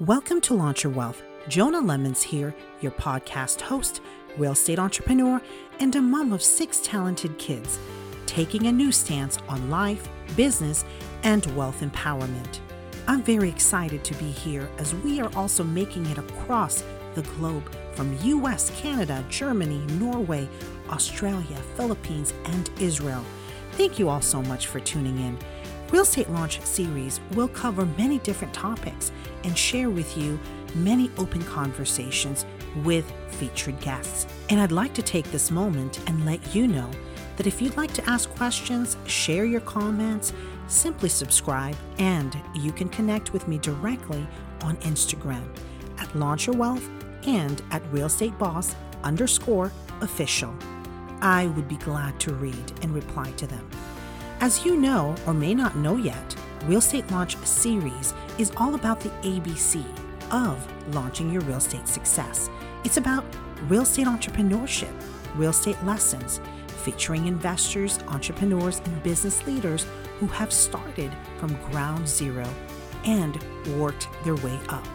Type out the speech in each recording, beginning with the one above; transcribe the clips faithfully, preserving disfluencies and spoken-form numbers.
Welcome to Launch Your Wealth. Jonah Lemons here, your podcast host, real estate entrepreneur, and a mom of six talented kids, taking a new stance on life, business, and wealth empowerment. I'm very excited to be here as we are also making it across the globe from U S, Canada, Germany, Norway, Australia, Philippines, and Israel. Thank you all so much for tuning in. Real Estate Launch series will cover many different topics and share with you many open conversations with featured guests. And I'd like to take this moment and let you know that if you'd like to ask questions, share your comments, simply subscribe, and you can connect with me directly on Instagram at Launch Your Wealth and at Real Estate Boss underscore official. I would be glad to read and reply to them. As you know, or may not know yet, Real Estate Launch series is all about the A B C of launching your real estate success. It's about real estate entrepreneurship, real estate lessons, featuring investors, entrepreneurs, and business leaders who have started from ground zero and worked their way up.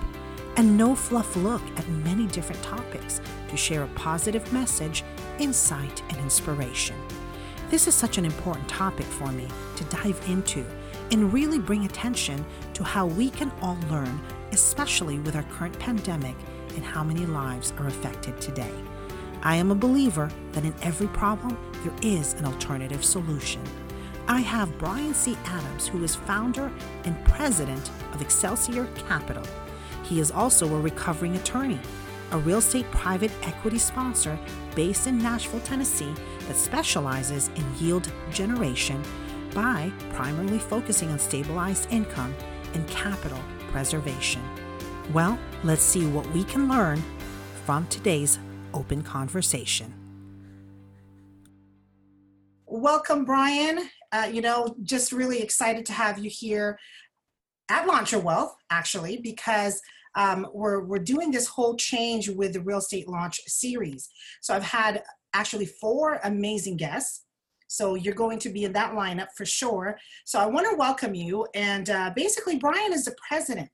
A no fluff look at many different topics to share a positive message, insight, and inspiration. This is such an important topic for me to dive into and really bring attention to how we can all learn, especially with our current pandemic and how many lives are affected today. I am a believer that in every problem, there is an alternative solution. I have Brian C. Adams, who is founder and president of Excelsior Capital. He is also a recovering attorney, a real estate private equity sponsor based in Nashville, Tennessee, that specializes in yield generation by primarily focusing on stabilized income and capital preservation. Well, let's see what we can learn from today's open conversation. Welcome, Brian. Uh, you know, just really excited to have you here at Launch Your Wealth, actually, because Um, we're, we're doing this whole change with the Real Estate Launch series. So I've had actually four amazing guests. So you're going to be in that lineup for sure. So I want to welcome you. And uh, basically, Brian is the president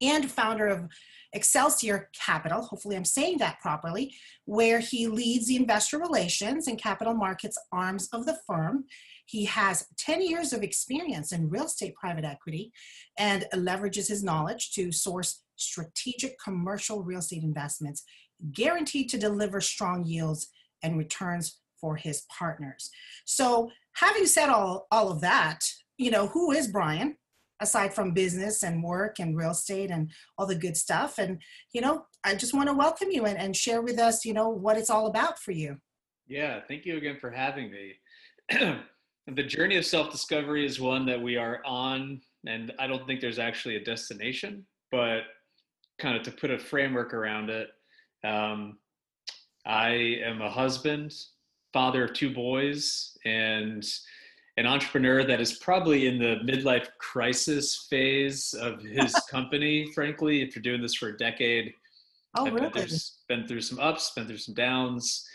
and founder of Excelsior Capital. Hopefully I'm saying that properly, where he leads the investor relations and capital markets arms of the firm. He has ten years of experience in real estate private equity and leverages his knowledge to source strategic commercial real estate investments guaranteed to deliver strong yields and returns for his partners. So having said all, all of that, you know, who is Brian? Aside from business and work and real estate and all the good stuff. And, you know, I just want to welcome you and, and share with us, you know, what it's all about for you. Yeah, thank you again for having me. The journey of self-discovery is one that we are on, and I don't think there's actually a destination, but kind of to put a framework around it, um, I am a husband, father of two boys, and an entrepreneur that is probably in the midlife crisis phase of his company, frankly. If you're doing this for a decade, oh, I've really? been, through, been through some ups, been through some downs,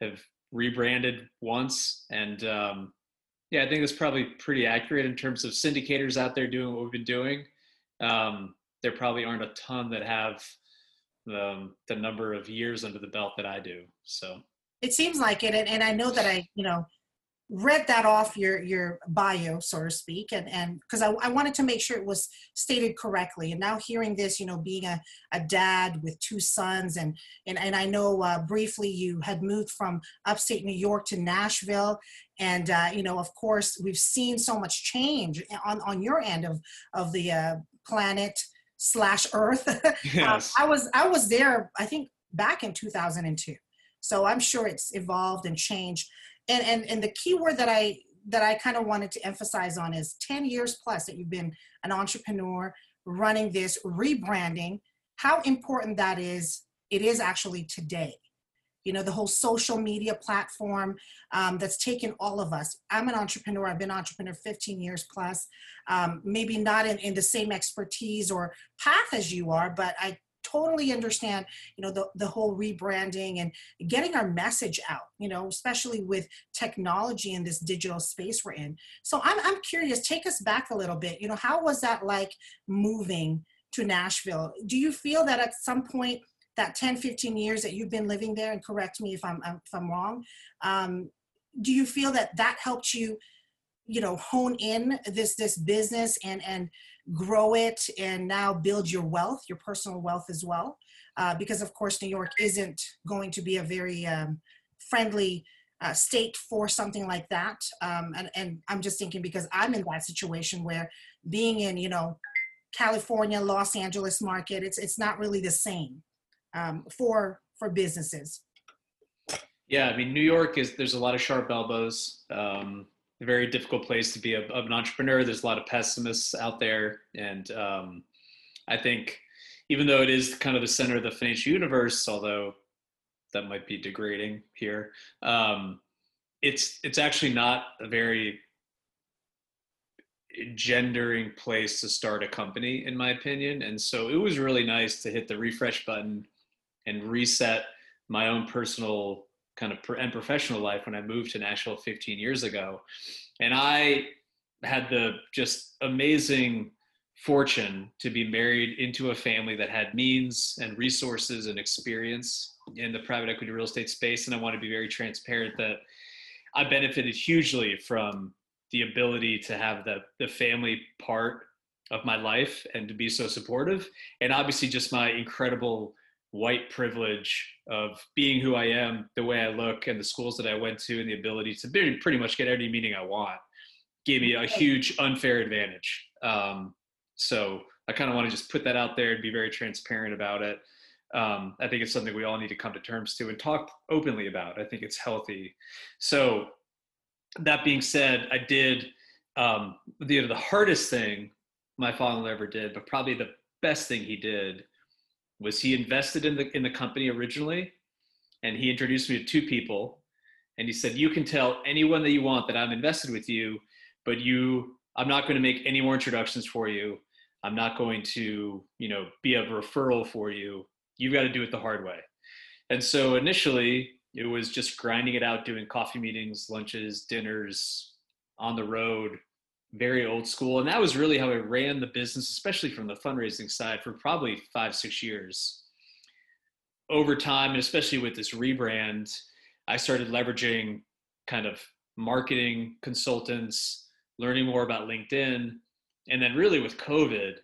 have rebranded once, and um, yeah, I think that's probably pretty accurate in terms of syndicators out there doing what we've been doing. Um, there probably aren't a ton that have the, the number of years under the belt that I do. So it seems like it. And, and I know that I, you know, read that off your, your bio, so to speak. And, and cause I, I wanted to make sure it was stated correctly. And now hearing this, you know, being a, a dad with two sons and, and, and I know uh, briefly you had moved from upstate New York to Nashville. And, uh, you know, of course we've seen so much change on, on your end of, of the uh, planet slash earth. Yes. um, I was, I was there, I think back in two thousand two. So I'm sure it's evolved and changed. And, and and the key word that I that I kind of wanted to emphasize on is ten years plus that you've been an entrepreneur running this rebranding, how important that is. It is actually today, you know, the whole social media platform um, that's taken all of us. I'm an entrepreneur. I've been an entrepreneur fifteen years plus, um, maybe not in, in the same expertise or path as you are, but I totally understand, you know, the, the whole rebranding and getting our message out, you know, especially with technology in this digital space we're in. So I'm I'm curious, take us back a little bit, you know, how was that like moving, to Nashville. Do you feel that at some point, that ten, fifteen years that you've been living there, and correct me if I'm, if I'm wrong, um, do you feel that that helped you, you know, hone in this, this business and, and grow it and now build your wealth, your personal wealth as well? Uh, because of course, New York isn't going to be a very um, friendly uh, state for something like that. Um, and, and I'm just thinking because I'm in that situation where being in, you know, California, Los Angeles market, it's, it's not really the same um, for, for businesses. Yeah. I mean, New York is, there's a lot of sharp elbows. Um, a very difficult place to be a, an entrepreneur. There's a lot of pessimists out there. And um, I think even though it is kind of the center of the financial universe, although that might be degrading here, um, it's, it's actually not a very engendering place to start a company, in my opinion. And so it was really nice to hit the refresh button and reset my own personal kind of and professional life when I moved to Nashville fifteen years ago. And I had the just amazing fortune to be married into a family that had means and resources and experience in the private equity real estate space. And I want to be very transparent that I benefited hugely from the ability to have the, the family part of my life and to be so supportive. And obviously just my incredible white privilege of being who I am, the way I look, and the schools that I went to, and the ability to be, pretty much get any meeting I want, gave me a huge unfair advantage. Um, so I kind of want to just put that out there and be very transparent about it. Um, I think it's something we all need to come to terms to and talk openly about. I think it's healthy. So that being said, I did um, the, the hardest thing my father ever did, but probably the best thing he did, was he invested in the in the company originally, and he introduced me to two people, and he said, you can tell anyone that you want that I'm invested with you, but you, I'm not going to make any more introductions for you. I'm not going to, you know, be a referral for you. You've got to do it the hard way. And so initially it was just grinding it out, doing coffee meetings, lunches, dinners, on the road, very old school. And that was really how I ran the business, especially from the fundraising side, for probably five, six years. Over time, and especially with this rebrand, I started leveraging kind of marketing consultants, learning more about LinkedIn. And then really with COVID,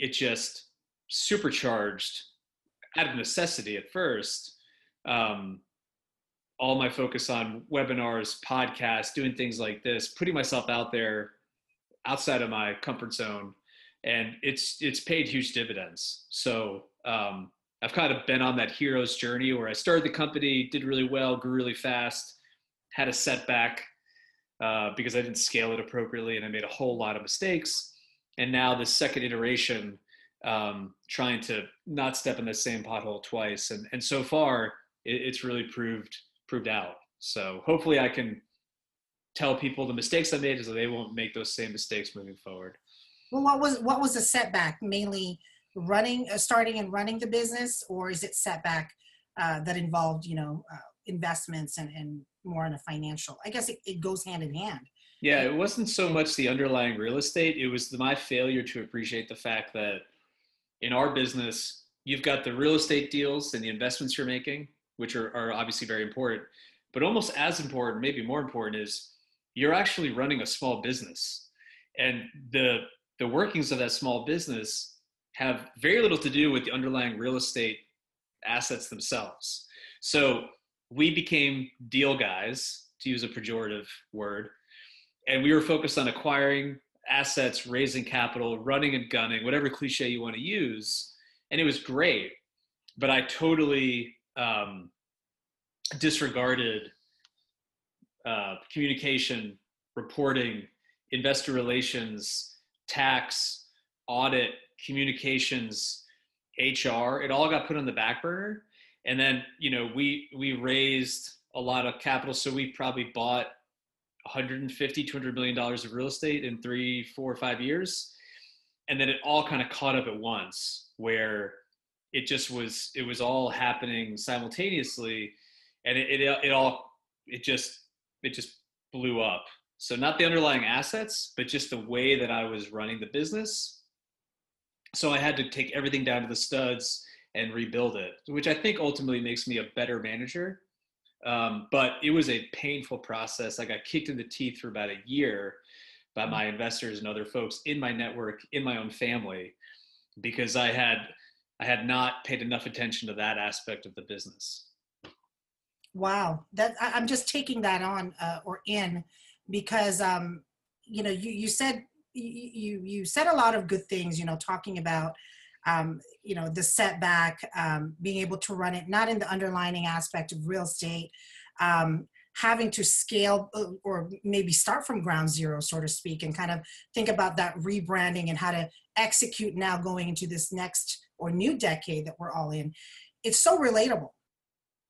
it just supercharged out of necessity at first. Um, all my focus on webinars, podcasts, doing things like this, putting myself out there outside of my comfort zone, and it's it's paid huge dividends. So um, I've kind of been on that hero's journey where I started the company, did really well, grew really fast, had a setback uh, because I didn't scale it appropriately, and I made a whole lot of mistakes. And now the second iteration, um, trying to not step in the same pothole twice. And and so far, it, it's really proved proved out. So hopefully I can tell people the mistakes I made so they won't make those same mistakes moving forward. Well, what was what was the setback? Mainly running, uh, starting and running the business, or is it setback uh, that involved, you know, uh, investments and, and more on a financial? I guess it, it goes hand in hand. Yeah, it wasn't so much the underlying real estate. It was the, my failure to appreciate the fact that in our business, you've got the real estate deals and the investments you're making, which are, are obviously very important, but almost as important, maybe more important, is you're actually running a small business, and the the workings of that small business have very little to do with the underlying real estate assets themselves. So we became deal guys, to use a pejorative word, and we were focused on acquiring assets, raising capital, running and gunning, whatever cliche you want to use. And it was great, but I totally um, disregarded Uh, communication, reporting, investor relations, tax, audit, communications, H R. It all got put on the back burner. And then, you know, we we raised a lot of capital. So we probably bought one hundred fifty, two hundred million dollars of real estate in three, four, five years. And then it all kind of caught up at once, where it just was, it was all happening simultaneously. And it it, it all, it just, it just blew up. So not the underlying assets, but just the way that I was running the business So I had to take everything down to the studs and rebuild it, which I think ultimately makes me a better manager. Um, but it was a painful process. I got kicked in the teeth for about a year by my investors and other folks in my network, in my own family, because I had I had not paid enough attention to that aspect of the business. Wow, that I'm just taking that on uh, or in because um, you know you you said you you said a lot of good things. You know, talking about. Um, you know, the setback, um, being able to run it, not in the underlining aspect of real estate, um, having to scale or maybe start from ground zero, so to speak, and kind of think about that rebranding and how to execute now going into this next or new decade that we're all in. It's so relatable.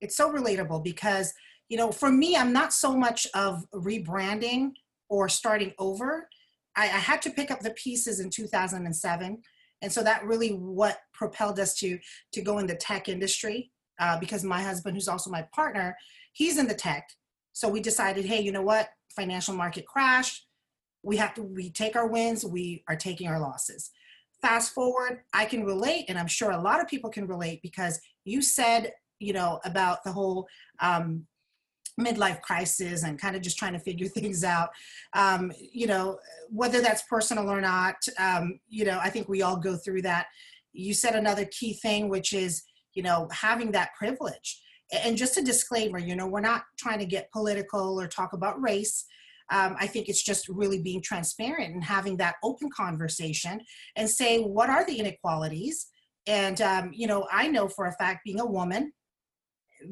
It's so relatable because, you know, for me, I'm not so much of rebranding or starting over. I, I had to pick up the pieces in two thousand seven. And so that really what propelled us to, to go in the tech industry, uh, because my husband, who's also my partner, he's in the tech. So we decided, hey, you know what? Financial market crashed. We have to, we take our wins. We are taking our losses. Fast forward, I can relate. And I'm sure a lot of people can relate because you said, you know, about the whole um, midlife crisis and kind of just trying to figure things out, um, you know, whether that's personal or not, um, you know, I think we all go through that. You said another key thing, which is, you know, having that privilege. And just a disclaimer, you know, we're not trying to get political or talk about race. Um, I think it's just really being transparent and having that open conversation and say, what are the inequalities? And, um, you know, I know for a fact, being a woman,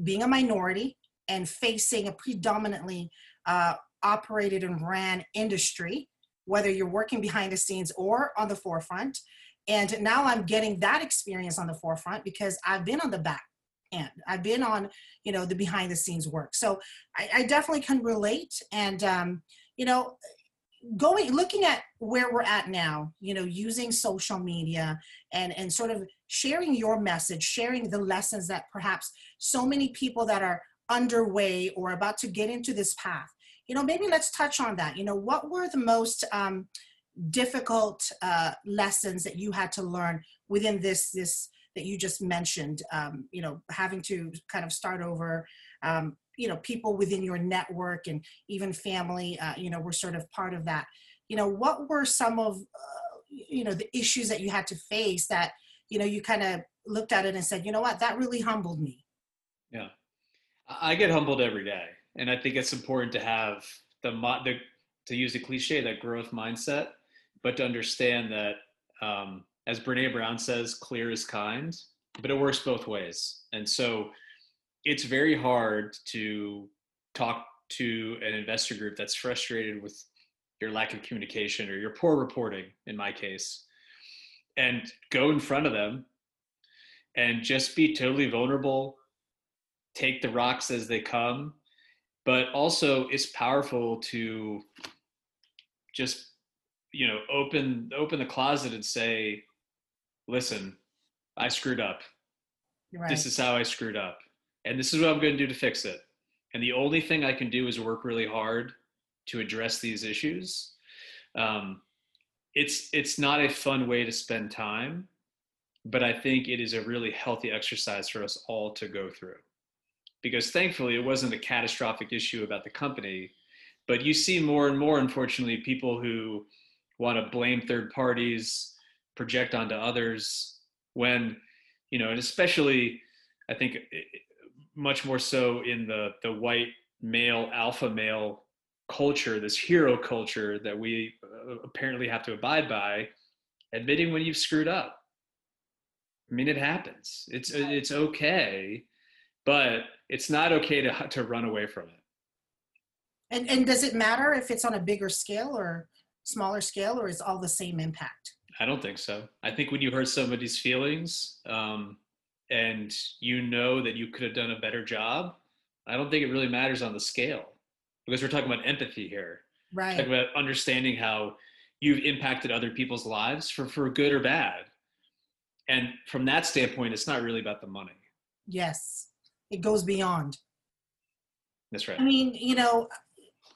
being a minority, and facing a predominantly uh, operated and ran industry, whether you're working behind the scenes or on the forefront. And now I'm getting that experience on the forefront because I've been on the back end. I've been on, you know, the behind the scenes work. So I, I definitely can relate. And, um, you know, going, looking at where we're at now, you know, using social media and, and sort of sharing your message, sharing the lessons that perhaps so many people that are underway or about to get into this path, you know, maybe let's touch on that. You know, what were the most um, difficult uh, lessons that you had to learn within this, this that you just mentioned, um, you know, having to kind of start over, um, you know, people within your network and even family, uh, you know, were sort of part of that. You know, what were some of, uh, you know, the issues that you had to face that, you know, you kind of looked at it and said, you know what, that really humbled me. Yeah. I get humbled every day, and I think it's important to have the, the to use a cliche, that growth mindset, but to understand that, um, as Brene Brown says, clear is kind, but it works both ways. And so it's very hard to talk to an investor group that's frustrated with your lack of communication or your poor reporting, in my case, and go in front of them and just be totally vulnerable, take the rocks as they come, but also it's powerful to just, you know, open, open the closet and say, listen, I screwed up. Right. This is how I screwed up. And this is what I'm going to do to fix it. And the only thing I can do is work really hard to address these issues. Um, it's, it's not a fun way to spend time, but I think it is a really healthy exercise for us all to go through. Because thankfully it wasn't a catastrophic issue about the company, but you see more and more, unfortunately, people who want to blame third parties, project onto others when, you know, and especially I think much more so in the, the white male, alpha male culture, this hero culture that we apparently have to abide by, admitting when you've screwed up. I mean, it happens. It's, it's okay. But it's not okay to to run away from it. And and does it matter if it's on a bigger scale or smaller scale, or is all the same impact? I don't think so. I think when you hurt somebody's feelings um, and you know that you could have done a better job, I don't think it really matters on the scale, because we're talking about empathy here. Right. We're talking about understanding how you've impacted other people's lives for, for good or bad. And from that standpoint, it's not really about the money. Yes. It goes beyond. That's right. I mean, you know,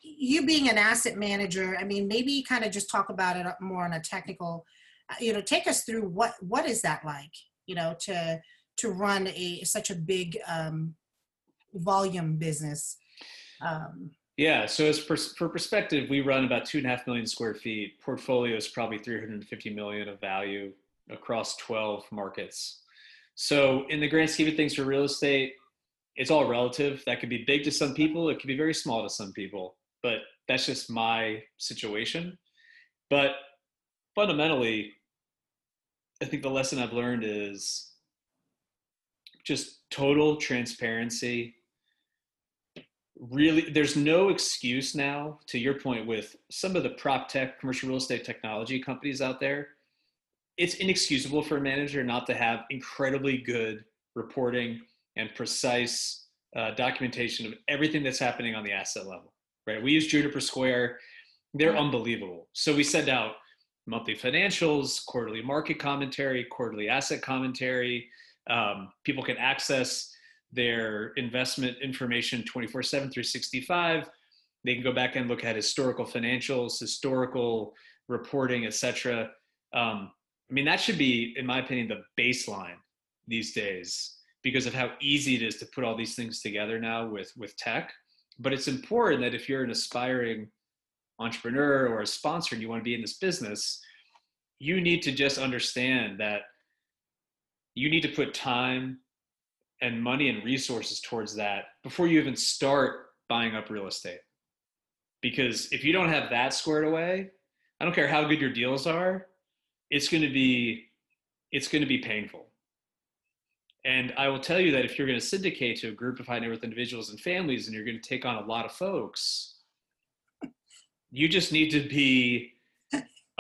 you being an asset manager, I mean, maybe kind of just talk about it more on a technical you know, take us through what, what is that like, you know, to, to run a, such a big um, volume business? Um, yeah. So as per, for perspective, we run about two and a half million square feet. Portfolio is probably three hundred fifty million of value across twelve markets. So in the grand scheme of things for real estate, it's all relative. That could be big to some people. It could be very small to some people, but that's just my situation. But fundamentally, I think the lesson I've learned is just total transparency. Really, there's no excuse now, to your point, with some of the prop tech, commercial real estate technology companies out there. It's inexcusable for a manager not to have incredibly good reporting and precise uh, documentation of everything that's happening on the asset level, right? We use Juniper Square. They're unbelievable. So we send out monthly financials, quarterly market commentary, quarterly asset commentary. Um, people can access their investment information twenty-four seven, three sixty-five. They can go back and look at historical financials, historical reporting, et cetera. Um, I mean, that should be, in my opinion, the baseline these days because of how easy it is to put all these things together now with, with tech. But it's important that if you're an aspiring entrepreneur or a sponsor and you want to be in this business, you need to just understand that you need to put time and money and resources towards that before you even start buying up real estate. Because if you don't have that squared away, I don't care how good your deals are, it's going to be, it's going to be painful. And I will tell you that if you're going to syndicate to a group of high net worth individuals and families, and you're going to take on a lot of folks, you just need to be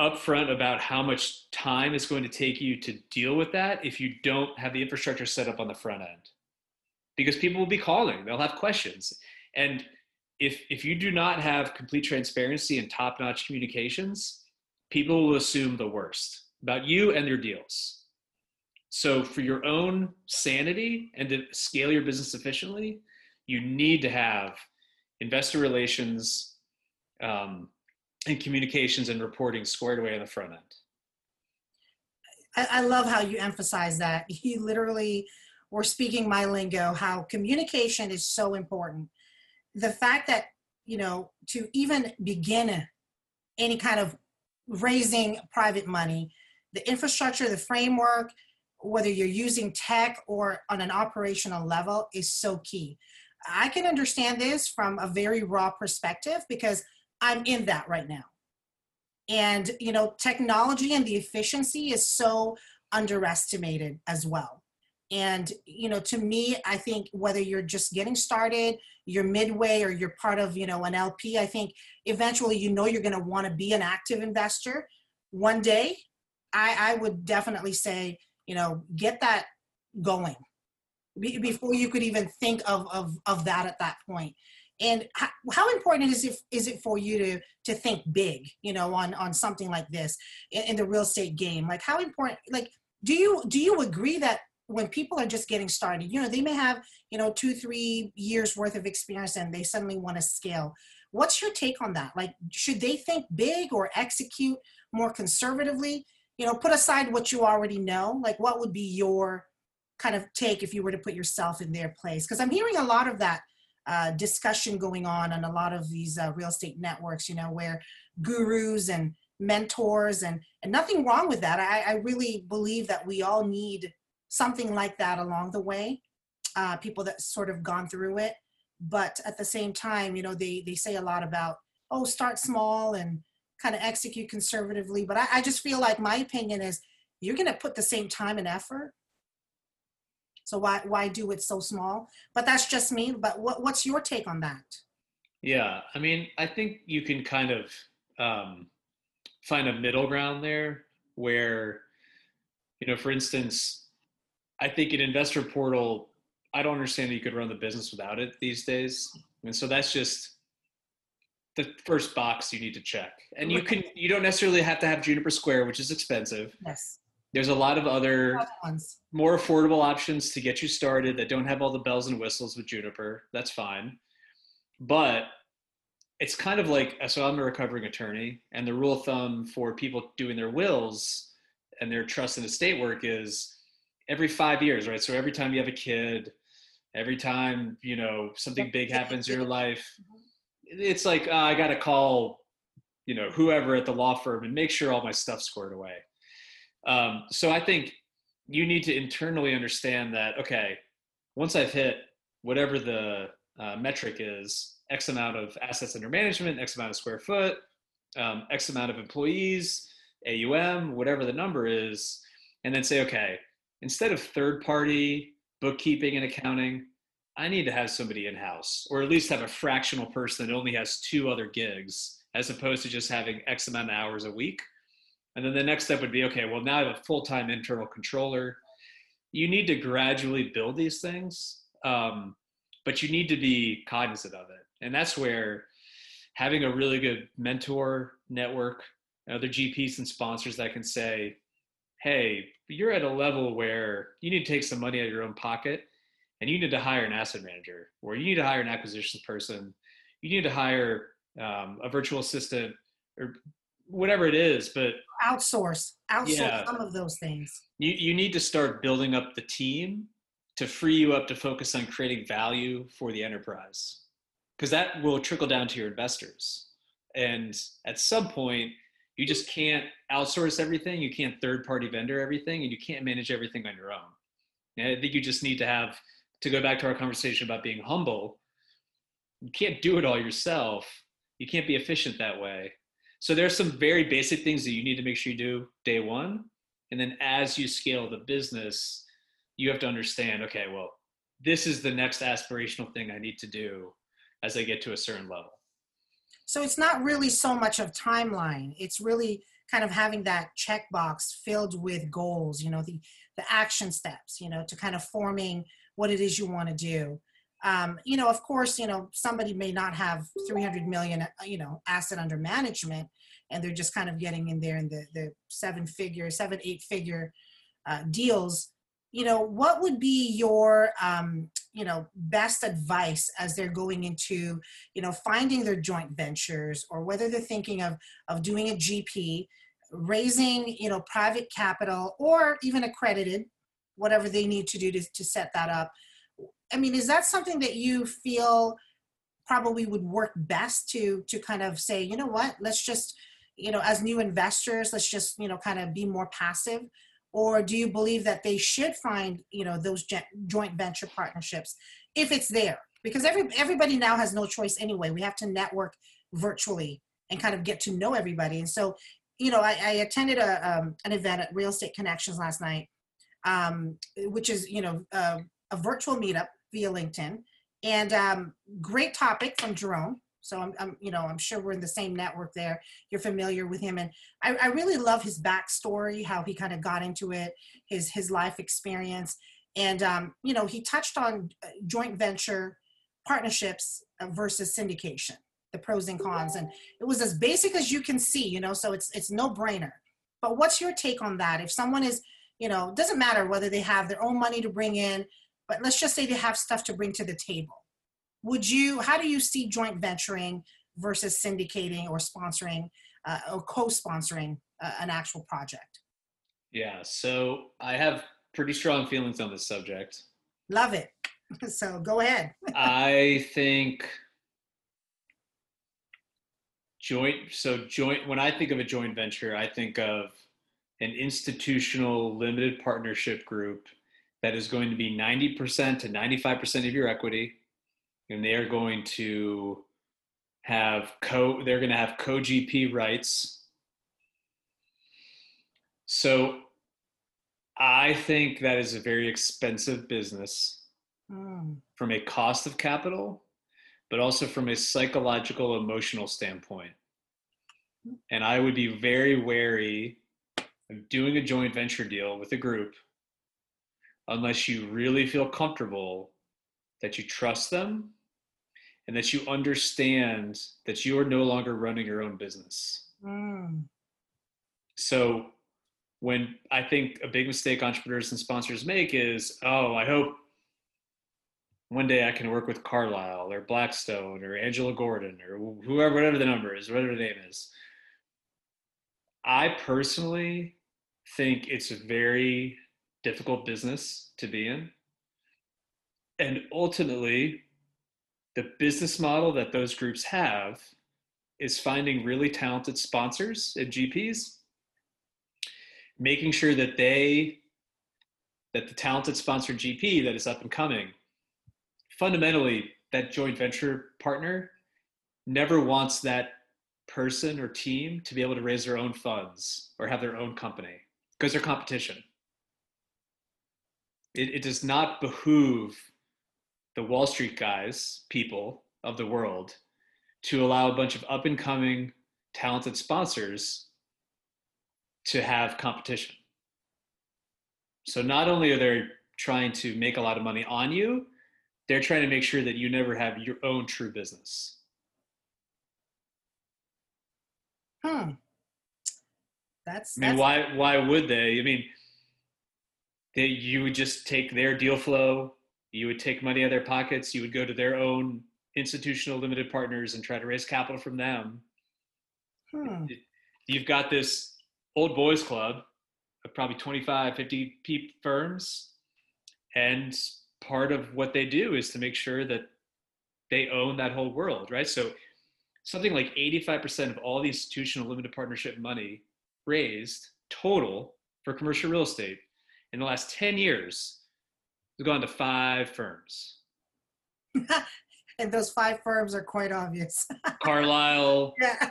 upfront about how much time it's going to take you to deal with that if you don't have the infrastructure set up on the front end. Because people will be calling, they'll have questions. And if, if you do not have complete transparency and top-notch communications, people will assume the worst about you and their deals. So for your own sanity and to scale your business efficiently, you need to have investor relations, Um, and communications and reporting squared away on the front end. I, I love how you emphasize that. You literally were speaking my lingo, how communication is so important. The fact that, you know, to even begin any kind of raising private money, the infrastructure, the framework, whether you're using tech or on an operational level is so key. I can understand this from a very raw perspective because I'm in that right now. And, you know, technology and the efficiency is so underestimated as well. And, you know, to me, I think whether you're just getting started, you're midway, or you're part of, you know, an L P, I think eventually, you know, you're going to want to be an active investor. One day, I, I would definitely say, you know, get that going before you could even think of, of, of that at that point. And how, how important is it, is it for you to, to think big, you know, on, on something like this in, in the real estate game? Like how important, like, do you, do you agree that when people are just getting started, you know, they may have, you know, two, three years worth of experience and they suddenly want to scale. What's your take on that? Like, should they think big or execute more conservatively? You know, put aside what you already know, like what would be your kind of take if you were to put yourself in their place? Because I'm hearing a lot of that Uh, discussion going on on a lot of these uh, real estate networks, you know, where gurus and mentors and, and nothing wrong with that. I, I really believe that we all need something like that along the way, uh, people that sort of gone through it. But at the same time, you know, they, they say a lot about, oh, start small and kind of execute conservatively. But I, I just feel like my opinion is you're going to put the same time and effort. So why, why do it so small? But that's just me. But what, what's your take on that? Yeah, I mean, I think you can kind of um, find a middle ground there where, you know, for instance, I think an investor portal, I don't understand that you could run the business without it these days. And so that's just the first box you need to check. And you can, you don't necessarily have to have Juniper Square, which is expensive. Yes. There's a lot of other more affordable options to get you started that don't have all the bells and whistles with Juniper. That's fine. But it's kind of like, so I'm a recovering attorney, and the rule of thumb for people doing their wills and their trust and estate work is every five years, right? So every time you have a kid, every time, you know, something big happens in your life, it's like, uh, I got to call, you know, whoever at the law firm and make sure all my stuff's squared away. Um, so I think you need to internally understand that, okay, once I've hit whatever the uh, metric is, X amount of assets under management, X amount of square foot, um, X amount of employees, A U M, whatever the number is, and then say, okay, instead of third party bookkeeping and accounting, I need to have somebody in-house, or at least have a fractional person that only has two other gigs, as opposed to just having X amount of hours a week. And then the next step would be, okay, well, now I have a full-time internal controller. You need to gradually build these things, um, but you need to be cognizant of it. And that's where having a really good mentor network, other G Ps and sponsors that can say, hey, you're at a level where you need to take some money out of your own pocket, and you need to hire an asset manager, or you need to hire an acquisitions person, you need to hire um, a virtual assistant, or whatever it is, but outsource, outsource yeah, some of those things. You you need to start building up the team to free you up to focus on creating value for the enterprise, because that will trickle down to your investors. And at some point, you just can't outsource everything. You can't third-party vendor everything, and you can't manage everything on your own. And I think you just need to have, to go back to our conversation about being humble, you can't do it all yourself. You can't be efficient that way. So there's some very basic things that you need to make sure you do day one. And then as you scale the business, you have to understand, okay, well, this is the next aspirational thing I need to do as I get to a certain level. So it's not really so much of timeline. It's really kind of having that checkbox filled with goals, you know, the, the action steps, you know, to kind of forming what it is you want to do. Um, you know, of course, you know, somebody may not have three hundred million, you know, asset under management, and they're just kind of getting in there in the, the seven figure, seven, eight figure uh, deals. You know, what would be your, um, you know, best advice as they're going into, you know, finding their joint ventures, or whether they're thinking of, of doing a G P, raising, you know, private capital, or even accredited, whatever they need to do to, to set that up. I mean, is that something that you feel probably would work best to, to kind of say, you know what, let's just, you know, as new investors, let's just, you know, kind of be more passive? Or do you believe that they should find, you know, those joint venture partnerships if it's there? Because every everybody now has no choice anyway. We have to network virtually and kind of get to know everybody. And so, you know, I, I attended a um, an event at Real Estate Connections last night, um, which is, you know, uh, a virtual meetup via LinkedIn, and um, great topic from Jerome. So I'm, I'm, you know, I'm sure we're in the same network there. You're familiar with him, and I, I really love his backstory, how he kind of got into it, his his life experience, and um, you know, he touched on joint venture partnerships versus syndication, the pros and cons, and it was as basic as you can see, you know. So it's it's no brainer. But what's your take on that? If someone is, you know, doesn't matter whether they have their own money to bring in, but let's just say they have stuff to bring to the table. Would you, how do you see joint venturing versus syndicating or sponsoring uh, or co-sponsoring uh, an actual project? Yeah, so I have pretty strong feelings on this subject. Love it. So go ahead. I think joint, so joint, when I think of a joint venture, I think of an institutional limited partnership group that is going to be ninety percent to ninety-five percent of your equity. And they are going to have co, they're going to have co-G P rights. So I think that is a very expensive business mm. from a cost of capital, but also from a psychological, emotional standpoint. And I would be very wary of doing a joint venture deal with a group unless you really feel comfortable that you trust them, and that you understand that you are no longer running your own business. Mm. So when I think a big mistake entrepreneurs and sponsors make is, oh, I hope one day I can work with Carlyle or Blackstone or Angelo Gordon or whoever, whatever the number is, whatever the name is. I personally think it's a very difficult business to be in. And ultimately, the business model that those groups have is finding really talented sponsors and G Ps, making sure that they, that the talented sponsor G P that is up and coming, fundamentally, that joint venture partner never wants that person or team to be able to raise their own funds or have their own company because they're competition. It, it does not behoove the Wall Street guys, people of the world, to allow a bunch of up and coming talented sponsors to have competition. So not only are they trying to make a lot of money on you, they're trying to make sure that you never have your own true business. Hmm. That's, I mean, that's... why, why would they? I mean, they, you would just take their deal flow, you would take money out of their pockets, you would go to their own institutional limited partners and try to raise capital from them. Hmm. You've got this old boys club of probably twenty-five, fifty peep firms. And part of what they do is to make sure that they own that whole world, right? So something like eighty-five percent of all the institutional limited partnership money raised total for commercial real estate in the last ten years has gone to five firms. And those five firms are quite obvious. Carlyle, yeah.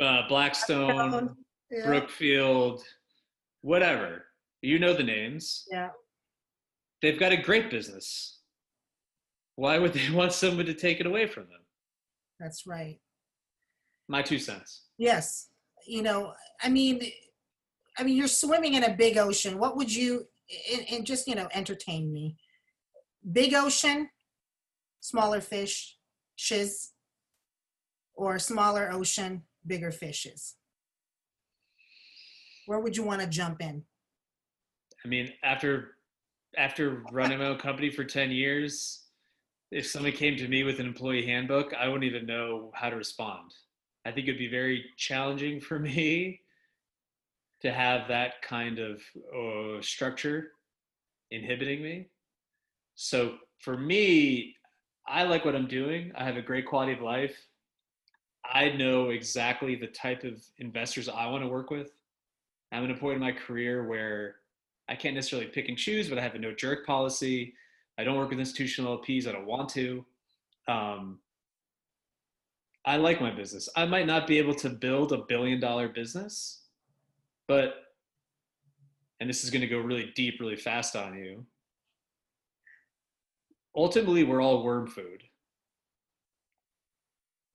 uh, Blackstone, Brown, yeah. Brookfield, whatever. You know the names. Yeah. They've got a great business. Why would they want someone to take it away from them? That's right. My two cents. Yes. You know, I mean, I mean, you're swimming in a big ocean. What would you, and, and just, you know, entertain me. Big ocean, smaller fish, shiz, or smaller ocean, bigger fishes. Where would you want to jump in? I mean, after after running my own company for ten years, if somebody came to me with an employee handbook, I wouldn't even know how to respond. I think it'd be very challenging for me to have that kind of uh, structure inhibiting me. So for me, I like what I'm doing. I have a great quality of life. I know exactly the type of investors I want to work with. I'm at a point in my career where I can't necessarily pick and choose, but I have a no jerk policy. I don't work with institutional L Ps. I don't want to. Um, I like my business. I might not be able to build a billion dollar business, but, and this is going to go really deep, really fast on you. Ultimately, we're all worm food.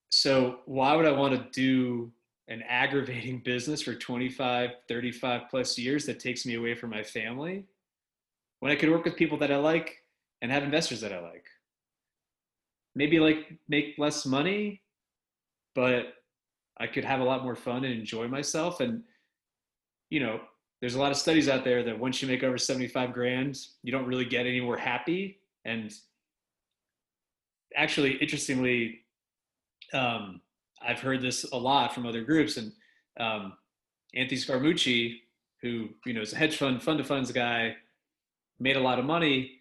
So why would I want to do an aggravating business for twenty-five, thirty-five plus years that takes me away from my family when I could work with people that I like and have investors that I like? Maybe like make less money, but I could have a lot more fun and enjoy myself. And, you know, there's a lot of studies out there that once you make over seventy-five grand, you don't really get any more happy. And actually, interestingly, um, I've heard this a lot from other groups, and um, Anthony Scaramucci, who, you know, is a hedge fund, fund of funds guy, made a lot of money.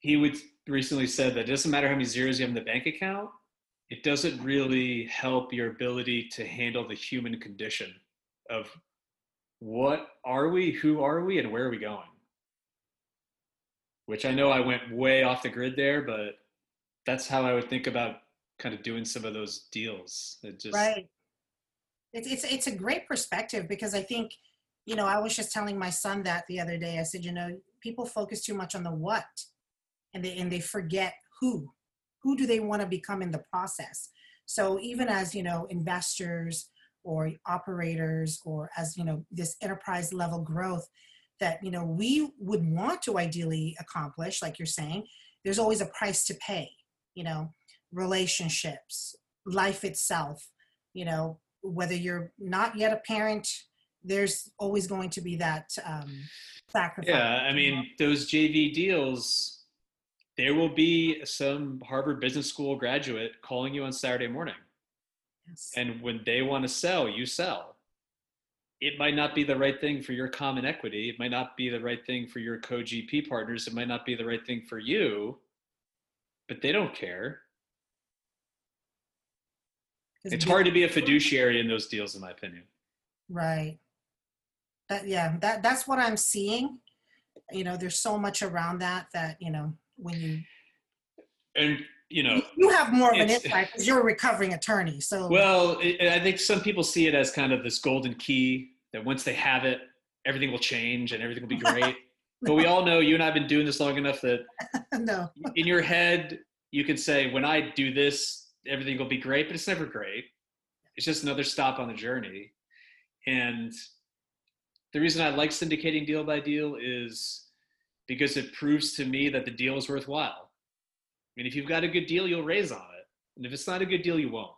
He would recently said that it doesn't matter how many zeros you have in the bank account. It doesn't really help your ability to handle the human condition of what are we, who are we, and where are we going? Which I know I went way off the grid there, but that's how I would think about kind of doing some of those deals. It just... Right. It's, it's, it's a great perspective, because I think, you know, I was just telling my son that the other day. I said, you know, people focus too much on the what, and they, and they forget who, who do they want to become in the process? So even as, you know, investors or operators, or as, you know, this enterprise level growth that, you know, we would want to ideally accomplish, like you're saying, there's always a price to pay, you know, relationships, life itself, you know, whether you're not yet a parent, there's always going to be that um, sacrifice. Yeah, I mean, those J V deals, there will be some Harvard Business School graduate calling you on Saturday morning. Yes. And when they want to sell, you sell. it might not be the right thing for your common equity. It might not be the right thing for your co-G P partners. It might not be the right thing for you, but they don't care. It's hard to be a fiduciary in those deals, in my opinion. Right. That, yeah, that, that's what I'm seeing. You know, there's so much around that, that, you know, when you... And, you know... You have more of an insight because you're a recovering attorney, so... Well, it, I think some people see it as kind of this golden key that once they have it, everything will change and everything will be great. No. But we all know, you and I have been doing this long enough that... no. In your head, you can say, when I do this, everything will be great, but it's never great. It's just another stop on the journey. And the reason I like syndicating deal by deal is because it proves to me that the deal is worthwhile. I mean, if you've got a good deal, you'll raise on it. And if it's not a good deal, you won't.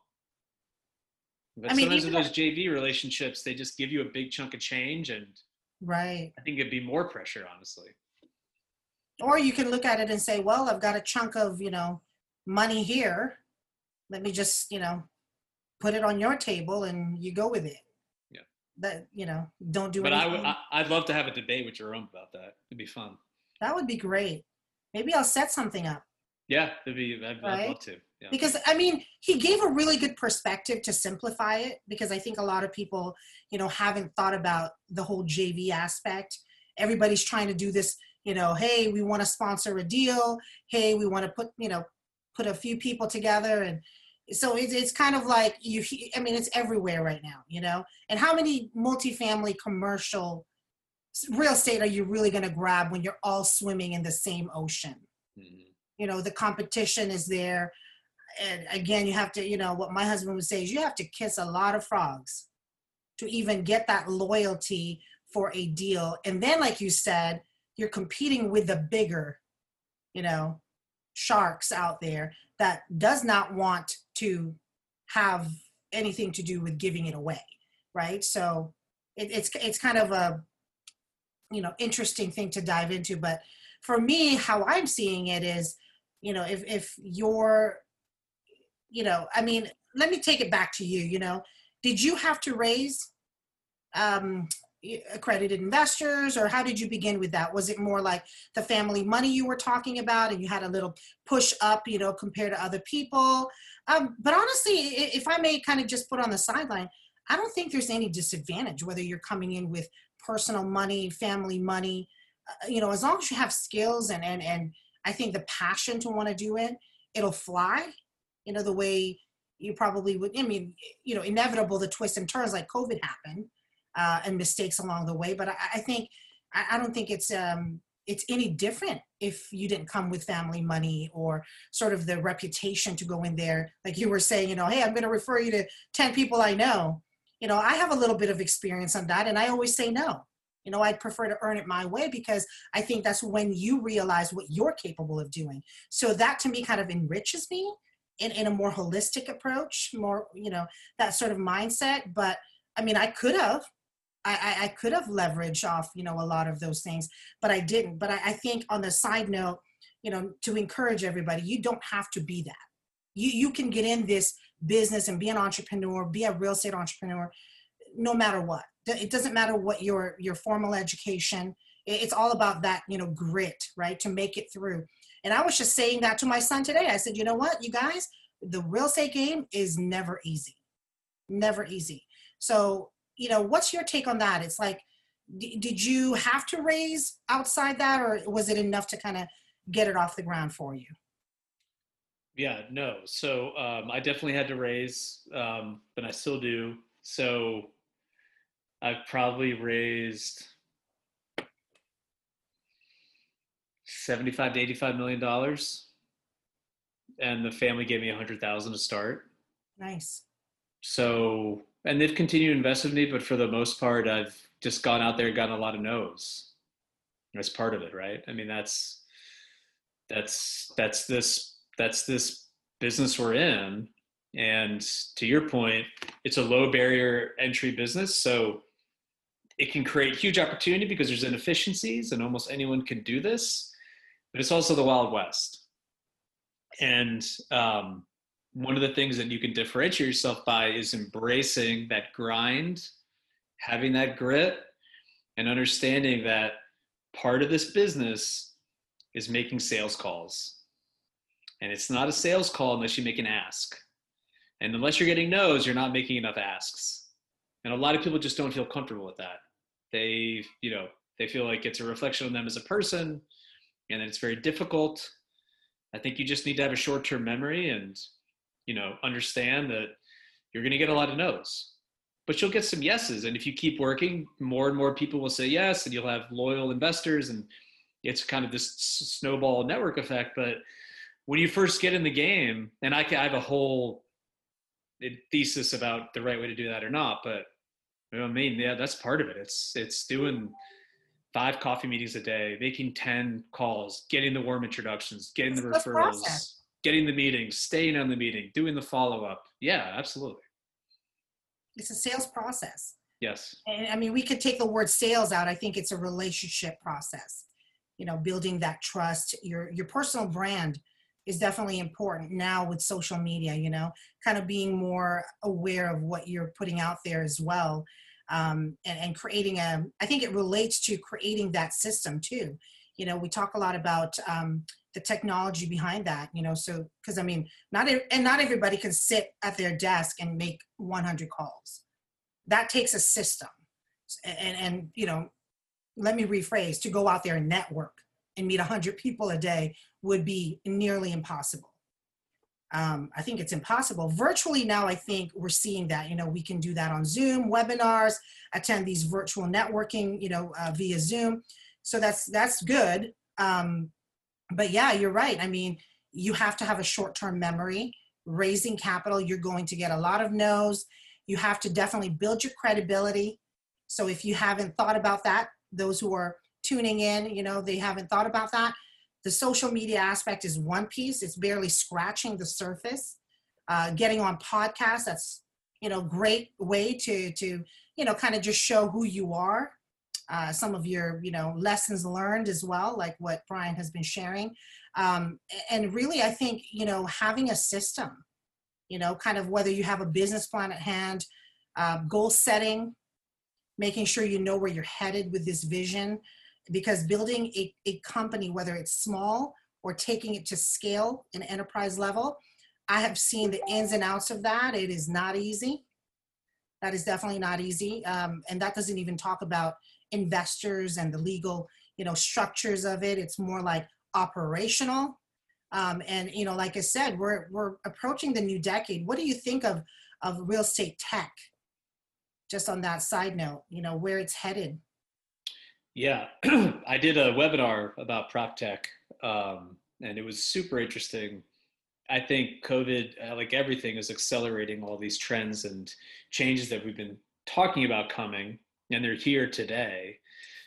But I mean, sometimes in those J V relationships, they just give you a big chunk of change. And right. I think it'd be more pressure, honestly. Or you can look at it and say, well, I've got a chunk of, you know, money here. Let me just, you know, put it on your table and you go with it. Yeah. That, you know, don't do but anything. But I, I'd love to have a debate with Jerome about that. It'd be fun. That would be great. Maybe I'll set something up. Yeah, it'd be, I'd, right? I'd love to. Yeah. Because, I mean, he gave a really good perspective to simplify it, because I think a lot of people, you know, haven't thought about the whole J V aspect. Everybody's trying to do this, you know, hey, we want to sponsor a deal. Hey, we want to put, you know, put a few people together. And so it's, it's kind of like, you. I mean, it's everywhere right now, you know? And how many multifamily commercial real estate are you really going to grab when you're all swimming in the same ocean? Mm-hmm. You know, the competition is there. And again, you have to, you know, what my husband would say is you have to kiss a lot of frogs to even get that loyalty for a deal. And then, like you said, you're competing with the bigger, you know, sharks out there that does not want to have anything to do with giving it away, right? So it, it's it's kind of a, you know, interesting thing to dive into. But for me, how I'm seeing it is, you know, if, if you're, you know, I mean, let me take it back to you, you know, did you have to raise um, accredited investors, or how did you begin with that? Was it more like the family money you were talking about and you had a little push up, you know, compared to other people? Um, but honestly, if I may kind of just put on the sideline, I don't think there's any disadvantage, whether you're coming in with personal money, family money, uh, you know, as long as you have skills and, and, and I think the passion to want to do it, it'll fly. You know, the way you probably would, I mean, you know, inevitable, the twists and turns like COVID happened uh, and mistakes along the way. But I, I think, I, I don't think it's um, it's any different if you didn't come with family money or sort of the reputation to go in there. Like you were saying, you know, hey, I'm going to refer you to ten people I know. You know, I have a little bit of experience on that. And I always say no. You know, I'd prefer to earn it my way, because I think that's when you realize what you're capable of doing. So that to me kind of enriches me. In, in a more holistic approach, more, you know, that sort of mindset. But I mean, I could have, I, I, I could have leveraged off, you know, a lot of those things, but I didn't. But I, I think on the side note, you know, to encourage everybody, you don't have to be that. You, you can get in this business and be an entrepreneur, be a real estate entrepreneur, no matter what. It doesn't matter what your, your formal education, it's all about that, you know, grit, right? To make it through. And I was just saying that to my son today. I said, you know what, you guys, the real estate game is never easy, never easy. So, you know, what's your take on that? It's like, d- did you have to raise outside that, or was it enough to kind of get it off the ground for you? Yeah, no. So um, I definitely had to raise, um, but I still do. So I've probably raised seventy-five to eighty-five million dollars, and the family gave me a hundred thousand to start. Nice. So, and they've continued to invest with me, but for the most part, I've just gone out there and gotten a lot of no's. That's part of it, right? I mean, that's that's that's this that's this business we're in, and to your point, it's a low barrier entry business, so it can create huge opportunity because there's inefficiencies, and almost anyone can do this. But it's also the Wild West. And um, one of the things that you can differentiate yourself by is embracing that grind having that grit and understanding that part of this business is making sales calls. And it's not a sales call unless you make an ask. And unless you're getting no's, you're not making enough asks. And a lot of people just don't feel comfortable with that. They, you know, they feel like it's a reflection on them as a person, and it's very difficult. I think you just need to have a short-term memory and, you know, understand that you're going to get a lot of no's, but you'll get some yeses. And if you keep working, more and more people will say yes, and you'll have loyal investors, and it's kind of this snowball network effect. But when you first get in the game, and I have a whole thesis about the right way to do that or not, but you know what I mean? Yeah, that's part of it. It's, it's doing five coffee meetings a day, making ten calls, getting the warm introductions, getting the referrals, getting the meetings, staying on the meeting, doing the follow-up. Yeah, absolutely. It's a sales process. Yes. And I mean, we could take the word sales out. I think it's a relationship process, you know, building that trust. Your, your personal brand is definitely important now with social media, you know, kind of being more aware of what you're putting out there as well. Um, and, and creating a, I think it relates to creating that system too. You know, we talk a lot about um, the technology behind that, you know, so, cause I mean, not, and not everybody can sit at their desk and make one hundred calls. That takes a system. And, and, you know, let me rephrase, to go out there and network and meet one hundred people a day would be nearly impossible. Um, I think it's impossible. Virtually now, I think we're seeing that, you know, we can do that on Zoom, webinars, attend these virtual networking, you know, uh, via Zoom. So that's, that's good. Um, but yeah, you're right. I mean, you have to have a short-term memory. Raising capital, you're going to get a lot of no's. You have to definitely build your credibility. So if you haven't thought about that, those who are tuning in, you know, they haven't thought about that. The social media aspect is one piece. It's barely scratching the surface. Uh, getting on podcasts, that's, you know, great way to, to, you know, kind of just show who you are. Uh, some of your, you know, lessons learned as well, like what Brian has been sharing. Um, and really, I think, you know, having a system, you know, kind of whether you have a business plan at hand, uh, goal setting, making sure you know where you're headed with this vision. Because building a, a company, whether it's small or taking it to scale and enterprise level, I have seen the ins and outs of that. It is not easy. That is definitely not easy. Um, and that doesn't even talk about investors and the legal, you know, structures of it. It's more like operational. Um, and, you know, like I said, we're, we're approaching the new decade. What do you think of, of real estate tech? Just on that side note, you know, where it's headed. Yeah, I did a webinar about PropTech, um, and it was super interesting. I think COVID, uh, like everything, is accelerating all these trends and changes that we've been talking about coming, and they're here today.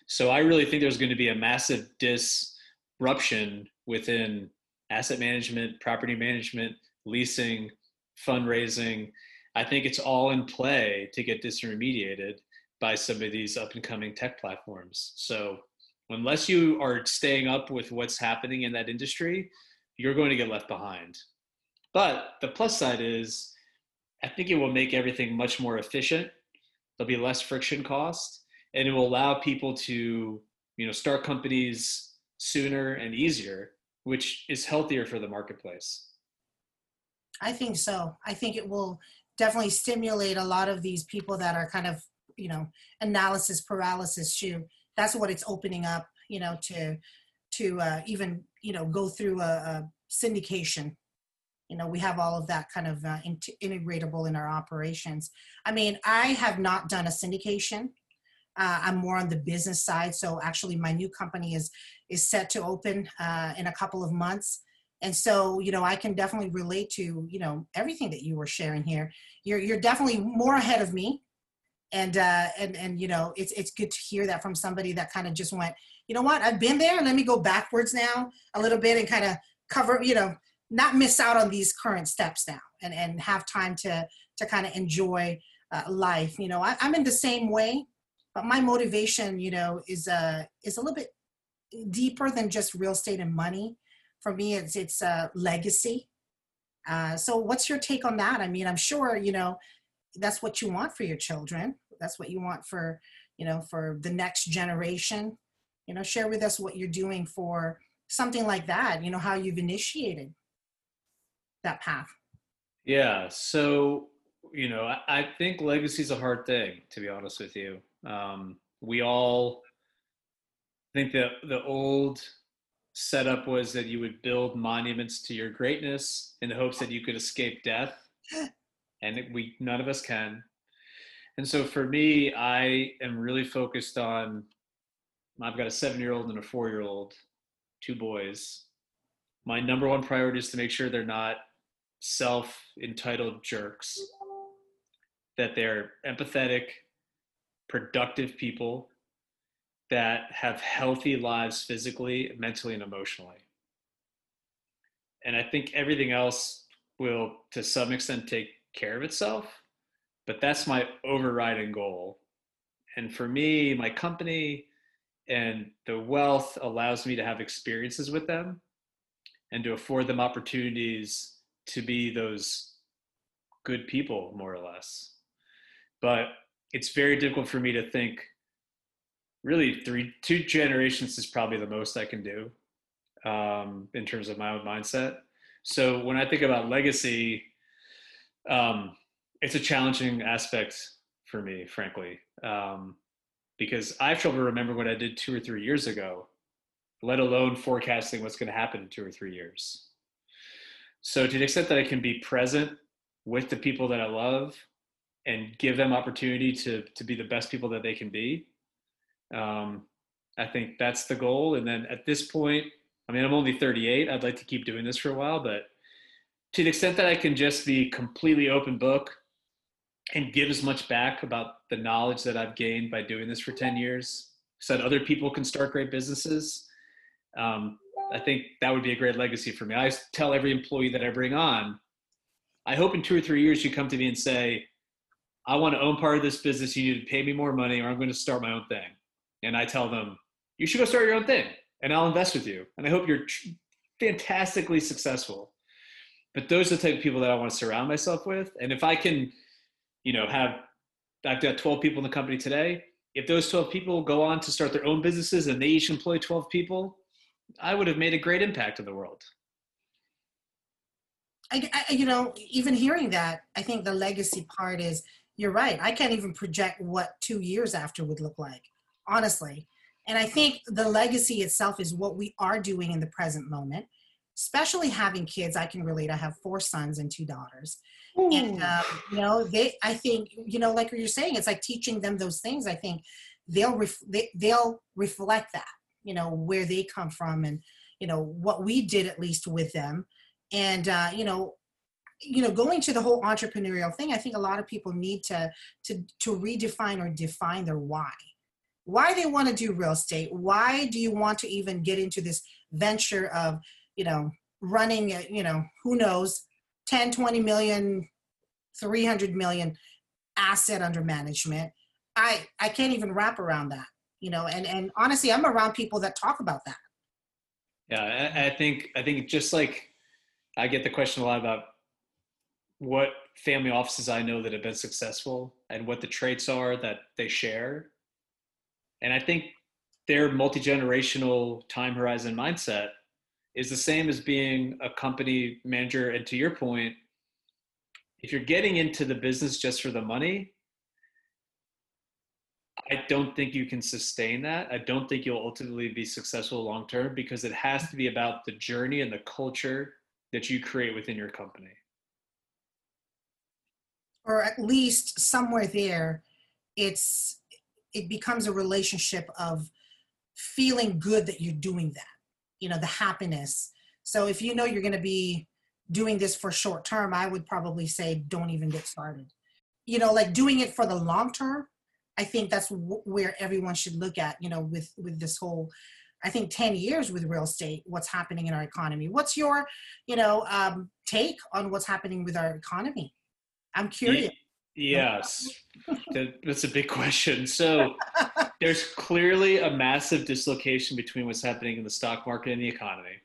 So I really think there's going to be a massive disruption within asset management, property management, leasing, fundraising. I think it's all in play to get disintermediated by some of these up and coming tech platforms. So unless you are staying up with what's happening in that industry, you're going to get left behind. But the plus side is, I think it will make everything much more efficient. There'll be less friction costs, and it will allow people to, you know, start companies sooner and easier, which is healthier for the marketplace. I think so. I think it will definitely stimulate a lot of these people that are kind of, you know, analysis paralysis too. That's what it's opening up, you know, to, to uh, even, you know, go through a, a syndication. You know, we have all of that kind of uh, in- integratable in our operations. I mean, I have not done a syndication. Uh, I'm more on the business side. So actually my new company is, is set to open uh, in a couple of months. And so, you know, I can definitely relate to, you know, everything that you were sharing here. You're, you're definitely more ahead of me. And, uh, and, and, you know, it's, it's good to hear that from somebody that kind of just went, you know what, I've been there, and let me go backwards now a little bit and kind of cover, you know, not miss out on these current steps now, and, and have time to, to kind of enjoy uh, life. You know, I, I'm in the same way, but my motivation, you know, is, uh, is a little bit deeper than just real estate and money. For me, it's, it's a legacy. Uh, so what's your take on that? I mean, I'm sure, you know, that's what you want for your children, that's what you want for, you know, for the next generation. You know, share with us what you're doing for something like that, you know, how you've initiated that path. Yeah. So, you know, I, I think legacy is a hard thing, to be honest with you. Um, we all think that the old setup was that you would build monuments to your greatness in the hopes that you could escape death. And it, we, none of us can. And so for me, I am really focused on, I've got a seven-year-old and a four-year-old, two boys. My number one priority is to make sure they're not self-entitled jerks, that they're empathetic, productive people that have healthy lives physically, mentally, and emotionally. And I think everything else will, to some extent, take care of itself, but that's my overriding goal. And for me, my company and the wealth allows me to have experiences with them and to afford them opportunities to be those good people, more or less. But it's very difficult for me to think, really, three, two generations is probably the most I can do um, in terms of my own mindset. So when I think about legacy, um, it's a challenging aspect for me, frankly, um, because I have trouble remembering what I did two or three years ago, let alone forecasting what's going to happen in two or three years. So to the extent that I can be present with the people that I love and give them opportunity to, to be the best people that they can be, um, I think that's the goal. And then at this point, I mean, I'm only thirty-eight. I'd like to keep doing this for a while, but to the extent that I can just be completely open book and give as much back about the knowledge that I've gained by doing this for ten years so that other people can start great businesses, um, I think that would be a great legacy for me. I tell every employee that I bring on, I hope in two or three years you come to me and say, I want to own part of this business. You need to pay me more money or I'm going to start my own thing. And I tell them, you should go start your own thing and I'll invest with you. And I hope you're tr- fantastically successful. But those are the type of people that I want to surround myself with. And if I can, you know, have, I've got twelve people in the company today. If those twelve people go on to start their own businesses and they each employ twelve people, I would have made a great impact in the world. I, I, you know, even hearing that, I think the legacy part is, you're right. I can't even project what two years after would look like, honestly. And I think the legacy itself is what we are doing in the present moment, especially having kids. I can relate. I have four sons and two daughters. Ooh. And, um, you know, they, I think, you know, like you're saying, it's like teaching them those things. I think they'll, ref- they, they'll reflect that, you know, where they come from and, you know, what we did at least with them. And, uh, you know, you know, going to the whole entrepreneurial thing, I think a lot of people need to, to, to redefine or define their why, why they want to do real estate. Why do you want to even get into this venture of, you know, running, a, you know, who knows, ten, twenty million, three hundred million asset under management. I, I can't even wrap around that. You know, and, and honestly, I'm around people that talk about that. Yeah, I, I think I think just like I get the question a lot about what family offices I know that have been successful and what the traits are that they share. And I think their multi-generational time horizon mindset is the same as being a company manager. And to your point, if you're getting into the business just for the money, I don't think you can sustain that. I don't think you'll ultimately be successful long-term because it has to be about the journey and the culture that you create within your company. Or at least somewhere there, it's it becomes a relationship of feeling good that you're doing that, you know, the happiness. So if you know you're going to be doing this for short term, I would probably say don't even get started. You know, like doing it for the long term, I think that's w- where everyone should look at, you know, with, with this whole, I think ten years with real estate, what's happening in our economy. What's your, you know, um, take on what's happening with our economy? I'm curious. Yes, that's a big question. So there's clearly a massive dislocation between what's happening in the stock market and the economy.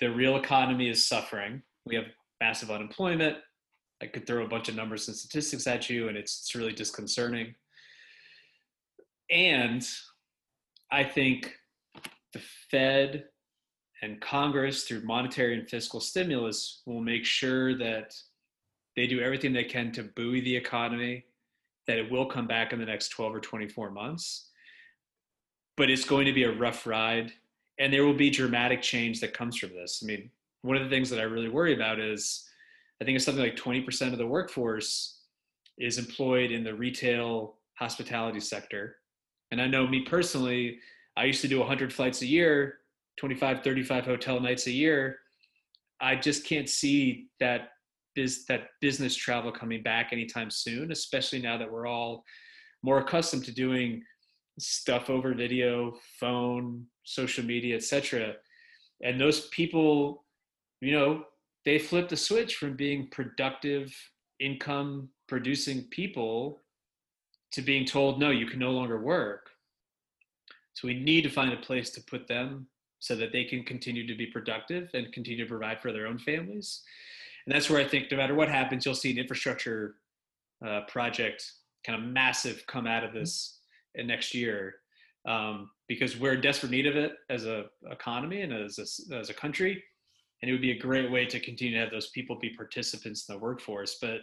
The real economy is suffering. We have massive unemployment. I could throw a bunch of numbers and statistics at you, and it's, it's really disconcerting. And I think the Fed and Congress, through monetary and fiscal stimulus, will make sure that they do everything they can to buoy the economy, that it will come back in the next twelve or twenty-four months. But it's going to be a rough ride, and there will be dramatic change that comes from this. I mean, one of the things that I really worry about is, I think it's something like twenty percent of the workforce is employed in the retail hospitality sector. And I know me personally, I used to do one hundred flights a year, twenty-five, thirty-five hotel nights a year. I just can't see that biz, that business travel coming back anytime soon, especially now that we're all more accustomed to doing stuff over video, phone, social media, et cetera. And those people, you know, they flipped the switch from being productive, income producing people to being told, no, you can no longer work. So we need to find a place to put them so that they can continue to be productive and continue to provide for their own families. And that's where I think no matter what happens, you'll see an infrastructure uh, project kind of massive come out of this mm-hmm. next year, um, because we're in desperate need of it as a economy and as a, as a country. And it would be a great way to continue to have those people be participants in the workforce. But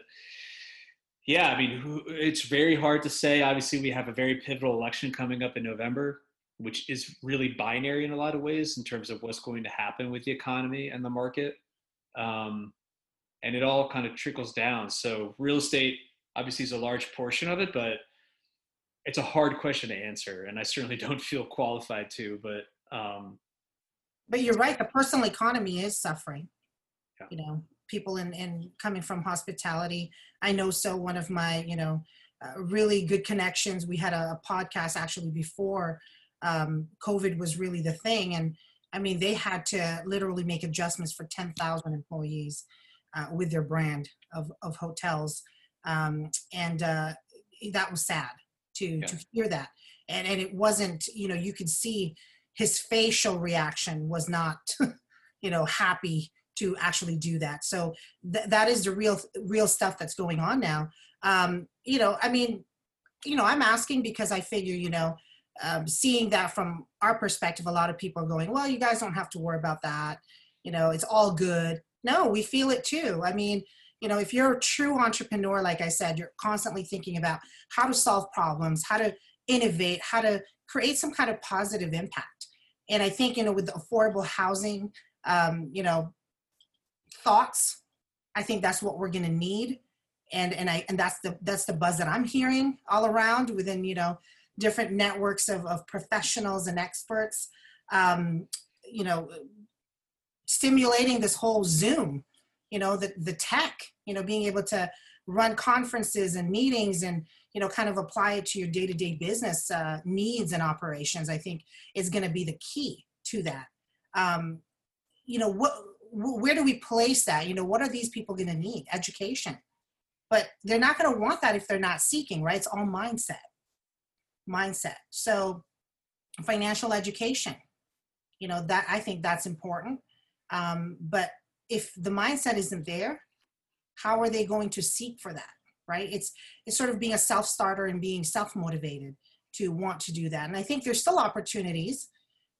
yeah, I mean, it's very hard to say. Obviously, we have a very pivotal election coming up in November, which is really binary in a lot of ways in terms of what's going to happen with the economy and the market. Um, and it all kind of trickles down. So real estate obviously is a large portion of it, but it's a hard question to answer. And I certainly don't feel qualified to, but um, But you're right, the personal economy is suffering. Yeah. You know, people in, in coming from hospitality. I know, so one of my, you know, uh, really good connections, we had a, a podcast actually before um, COVID was really the thing. And I mean, they had to literally make adjustments for ten thousand employees uh, with their brand of, of hotels. Um, and uh, that was sad to, yeah. to hear that. And, and it wasn't, you know, you could see his facial reaction was not, you know, happy to actually do that. So th- that is the real, real stuff that's going on now. Um, you know, I mean, you know, I'm asking because I figure, you know, um, seeing that from our perspective, a lot of people are going, well, you guys don't have to worry about that. You know, it's all good. No, we feel it too. I mean, you know, if you're a true entrepreneur, like I said, you're constantly thinking about how to solve problems, how to innovate, how to create some kind of positive impact. And I think, you know, with the affordable housing, um, you know, thoughts, I think that's what we're going to need. And, and I, and that's the, that's the buzz that I'm hearing all around within, you know, different networks of, of professionals and experts, um, you know, stimulating this whole Zoom, you know, the, the tech, you know, being able to run conferences and meetings and, you know, kind of apply it to your day-to-day business uh, needs and operations, I think is going to be the key to that. Um, you know, what, where do we place that? You know, what are these people going to need? Education. But they're not going to want that if they're not seeking, right? It's all mindset. Mindset. So financial education, you know, that I think that's important. Um, but if the mindset isn't there, how are they going to seek for that? Right? It's it's sort of being a self-starter and being self-motivated to want to do that. And I think there's still opportunities,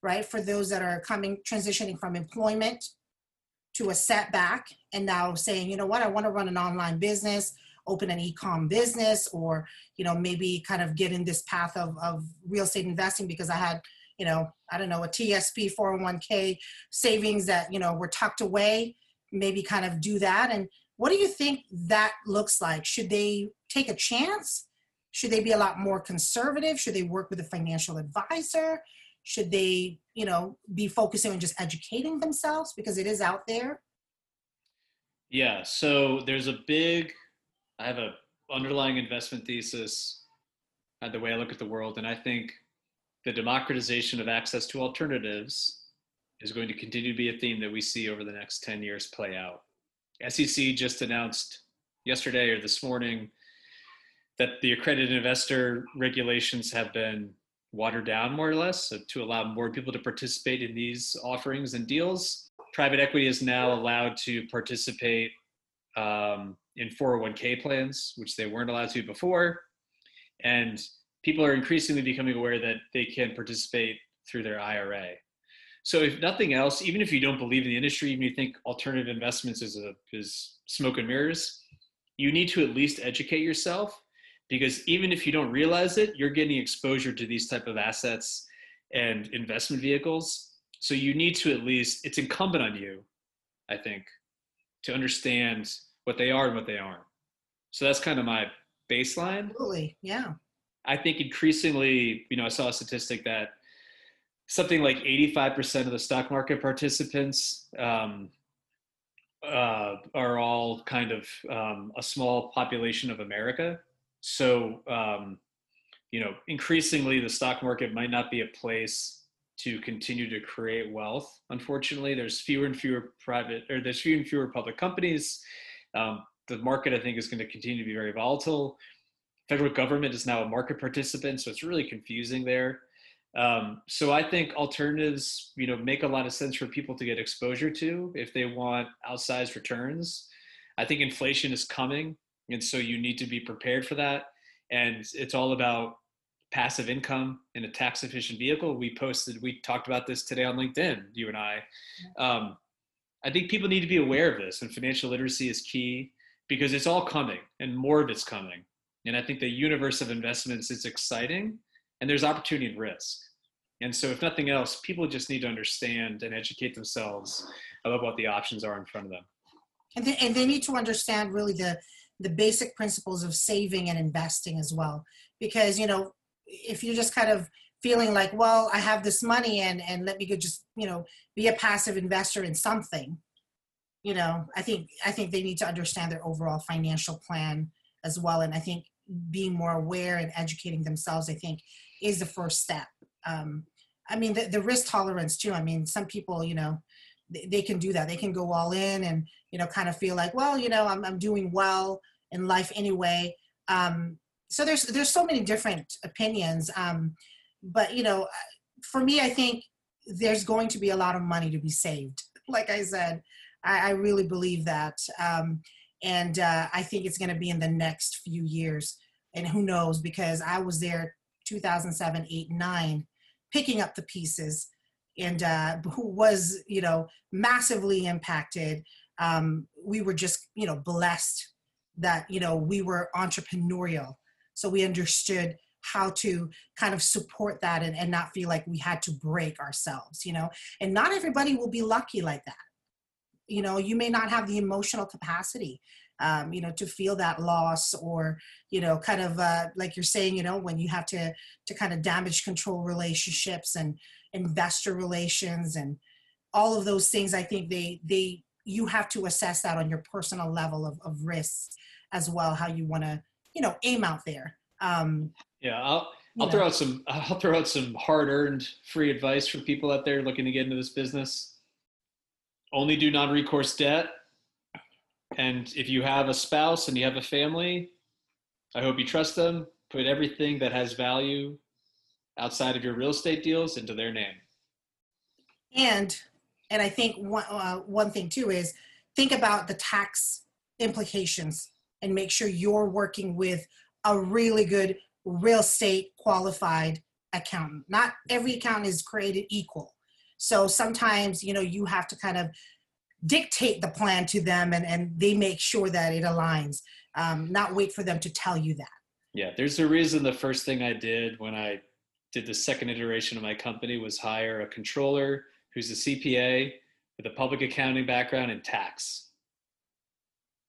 right, for those that are coming, transitioning from employment to a setback and now saying, you know what, I want to run an online business, open an e-com business, or, you know, maybe kind of get in this path of, of real estate investing because I had, you know, I don't know, a T S P four oh one k savings that, you know, were tucked away, maybe kind of do that. And what do you think that looks like? Should they take a chance? Should they be a lot more conservative? Should they work with a financial advisor? Should they, you know, be focusing on just educating themselves because it is out there? Yeah, so there's a big, I have an underlying investment thesis on the way I look at the world. And I think the democratization of access to alternatives is going to continue to be a theme that we see over the next ten years play out. S E C just announced yesterday or this morning that the accredited investor regulations have been watered down more or less, so to allow more people to participate in these offerings and deals. Private equity is now allowed to participate um, in four oh one k plans, which they weren't allowed to before. And people are increasingly becoming aware that they can participate through their I R A. So if nothing else, even if you don't believe in the industry, even if you think alternative investments is, a, is smoke and mirrors, you need to at least educate yourself, because even if you don't realize it, you're getting exposure to these type of assets and investment vehicles. So you need to at least, it's incumbent on you, I think, to understand what they are and what they aren't. So that's kind of my baseline. Absolutely, yeah. I think increasingly, you know, I saw a statistic that something like eighty-five percent of the stock market participants um, uh, are all kind of um, a small population of America. So, um, you know, increasingly the stock market might not be a place to continue to create wealth. Unfortunately, there's fewer and fewer private, or there's fewer and fewer public companies. Um, the market, I think, is going to continue to be very volatile. Federal government is now a market participant, so it's really confusing there. Um, so I think alternatives, you know, make a lot of sense for people to get exposure to if they want outsized returns. I think inflation is coming, and so you need to be prepared for that. And it's all about passive income in a tax efficient vehicle. We posted, we talked about this today on LinkedIn, you and I. Um, I think people need to be aware of this, and financial literacy is key because it's all coming and more of it's coming. And I think the universe of investments is exciting. And there's opportunity and risk. And so if nothing else, people just need to understand and educate themselves about what the options are in front of them. And they, and they need to understand really the, the basic principles of saving and investing as well. Because, you know, if you're just kind of feeling like, well, I have this money and, and let me go just, you know, be a passive investor in something, you know, I think, I think they need to understand their overall financial plan as well. And I think being more aware and educating themselves, I think, is the first step. Um, I mean, the, the risk tolerance too. I mean, some people, you know, they, they can do that. They can go all in and, you know, kind of feel like, well, you know, I'm, I'm doing well in life anyway. Um, so there's, there's so many different opinions. Um, but, you know, for me, I think there's going to be a lot of money to be saved. Like I said, I, I really believe that. Um, and uh, I think it's going to be in the next few years. And who knows, because I was there two thousand seven, eight, nine, picking up the pieces, and uh, who was, you know, massively impacted. Um, we were just, you know, blessed that, you know, we were entrepreneurial. So we understood how to kind of support that and, and not feel like we had to break ourselves, you know, and not everybody will be lucky like that. You know, you may not have the emotional capacity, um, you know, to feel that loss or, you know, kind of uh, like you're saying, you know, when you have to to kind of damage control relationships and investor relations and all of those things. I think they they you have to assess that on your personal level of, of risks as well, how you want to, you know, aim out there. Um, yeah, I'll I'll throw out some I'll throw out some hard-earned free advice for people out there looking to get into this business. Only do non-recourse debt. And if you have a spouse and you have a family, I hope you trust them. Put everything that has value outside of your real estate deals into their name. And and I think one, uh, one thing too is think about the tax implications and make sure you're working with a really good real estate qualified accountant. Not every accountant is created equal. So sometimes, you know, you have to kind of dictate the plan to them and, and they make sure that it aligns, um, not wait for them to tell you that. Yeah, there's a reason the first thing I did when I did the second iteration of my company was hire a controller who's a C P A with a public accounting background and tax,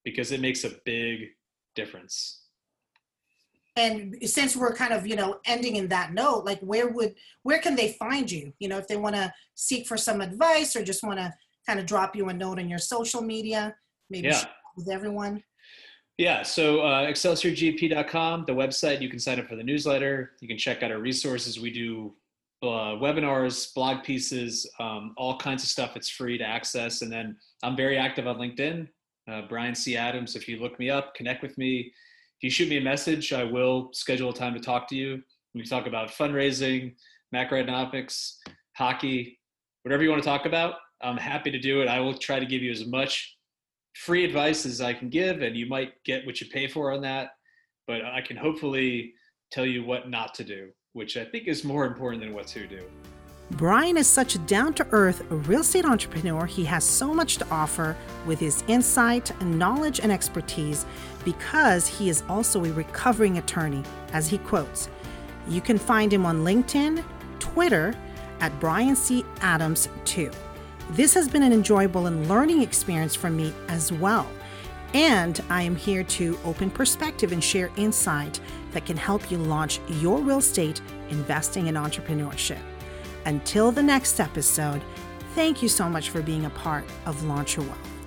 because it makes a big difference. And since we're kind of, you know, ending in that note, like where would, where can they find you? You know, if they want to seek for some advice or just want to kind of drop you a note on your social media, maybe yeah. share with everyone. Yeah. So uh, excelsior g p dot com, the website, you can sign up for the newsletter. You can check out our resources. We do uh, webinars, blog pieces, um, all kinds of stuff. It's free to access. And then I'm very active on LinkedIn, uh, Brian C. Adams. If you look me up, connect with me. If you shoot me a message, I will schedule a time to talk to you. We can talk about fundraising, macroeconomics, hockey, whatever you want to talk about. I'm happy to do it. I will try to give you as much free advice as I can give, and you might get what you pay for on that. But I can hopefully tell you what not to do, which I think is more important than what to do. Brian is such a down-to-earth real estate entrepreneur. He has so much to offer with his insight, knowledge, and expertise because he is also a recovering attorney, as he quotes. You can find him on LinkedIn, Twitter, at Brian C. Adams two. This has been an enjoyable and learning experience for me as well. And I am here to open perspective and share insight that can help you launch your real estate investing and entrepreneurship. Until the next episode, thank you so much for being a part of Launch Your Wealth.